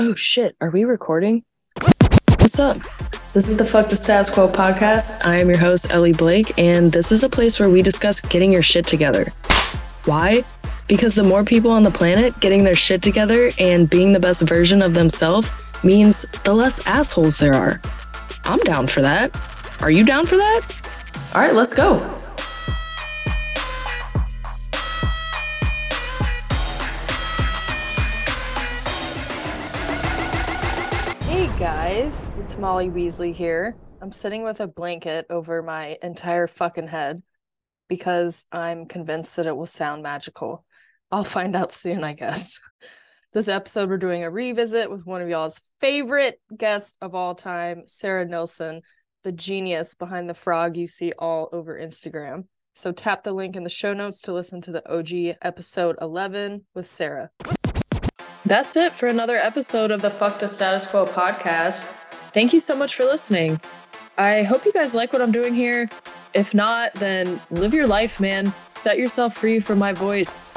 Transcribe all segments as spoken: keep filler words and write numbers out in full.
Oh shit, are we recording? What's up? This is the Fuck the Status Quo podcast. I am your host, Ellie Blake, and this is a place where we discuss getting your shit together. Why? Because the more people on the planet getting their shit together and being the best version of themselves means the less assholes there are. I'm down for that. Are you down for that? All right, let's go. Guys, it's Molly Weasley here. I'm sitting with a blanket over my entire fucking head because I'm convinced that it will sound magical. I'll find out soon, I guess. This episode, we're doing a revisit with one of y'all's favorite guests of all time, Sarah Nilson, the genius behind the frog you see all over Instagram. So tap the link in the show notes to listen to the O G episode eleven with Sarah. That's it for another episode of the Fuck the Status Quo podcast. Thank you so much for listening. I hope you guys like what I'm doing here. If not, then live your life, man. Set yourself free from my voice.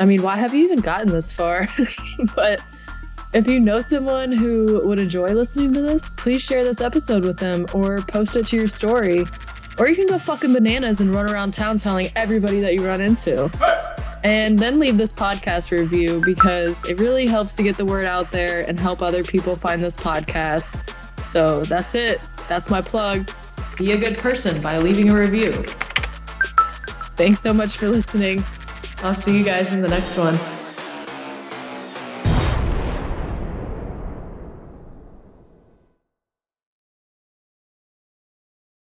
I mean, why have you even gotten this far? But if you know someone who would enjoy listening to this, please share this episode with them or post it to your story. Or you can go fucking bananas and run around town telling everybody that you run into. And then leave this podcast review because it really helps to get the word out there and help other people find this podcast. So that's it. That's my plug. Be a good person by leaving a review. Thanks so much for listening. I'll see you guys in the next one.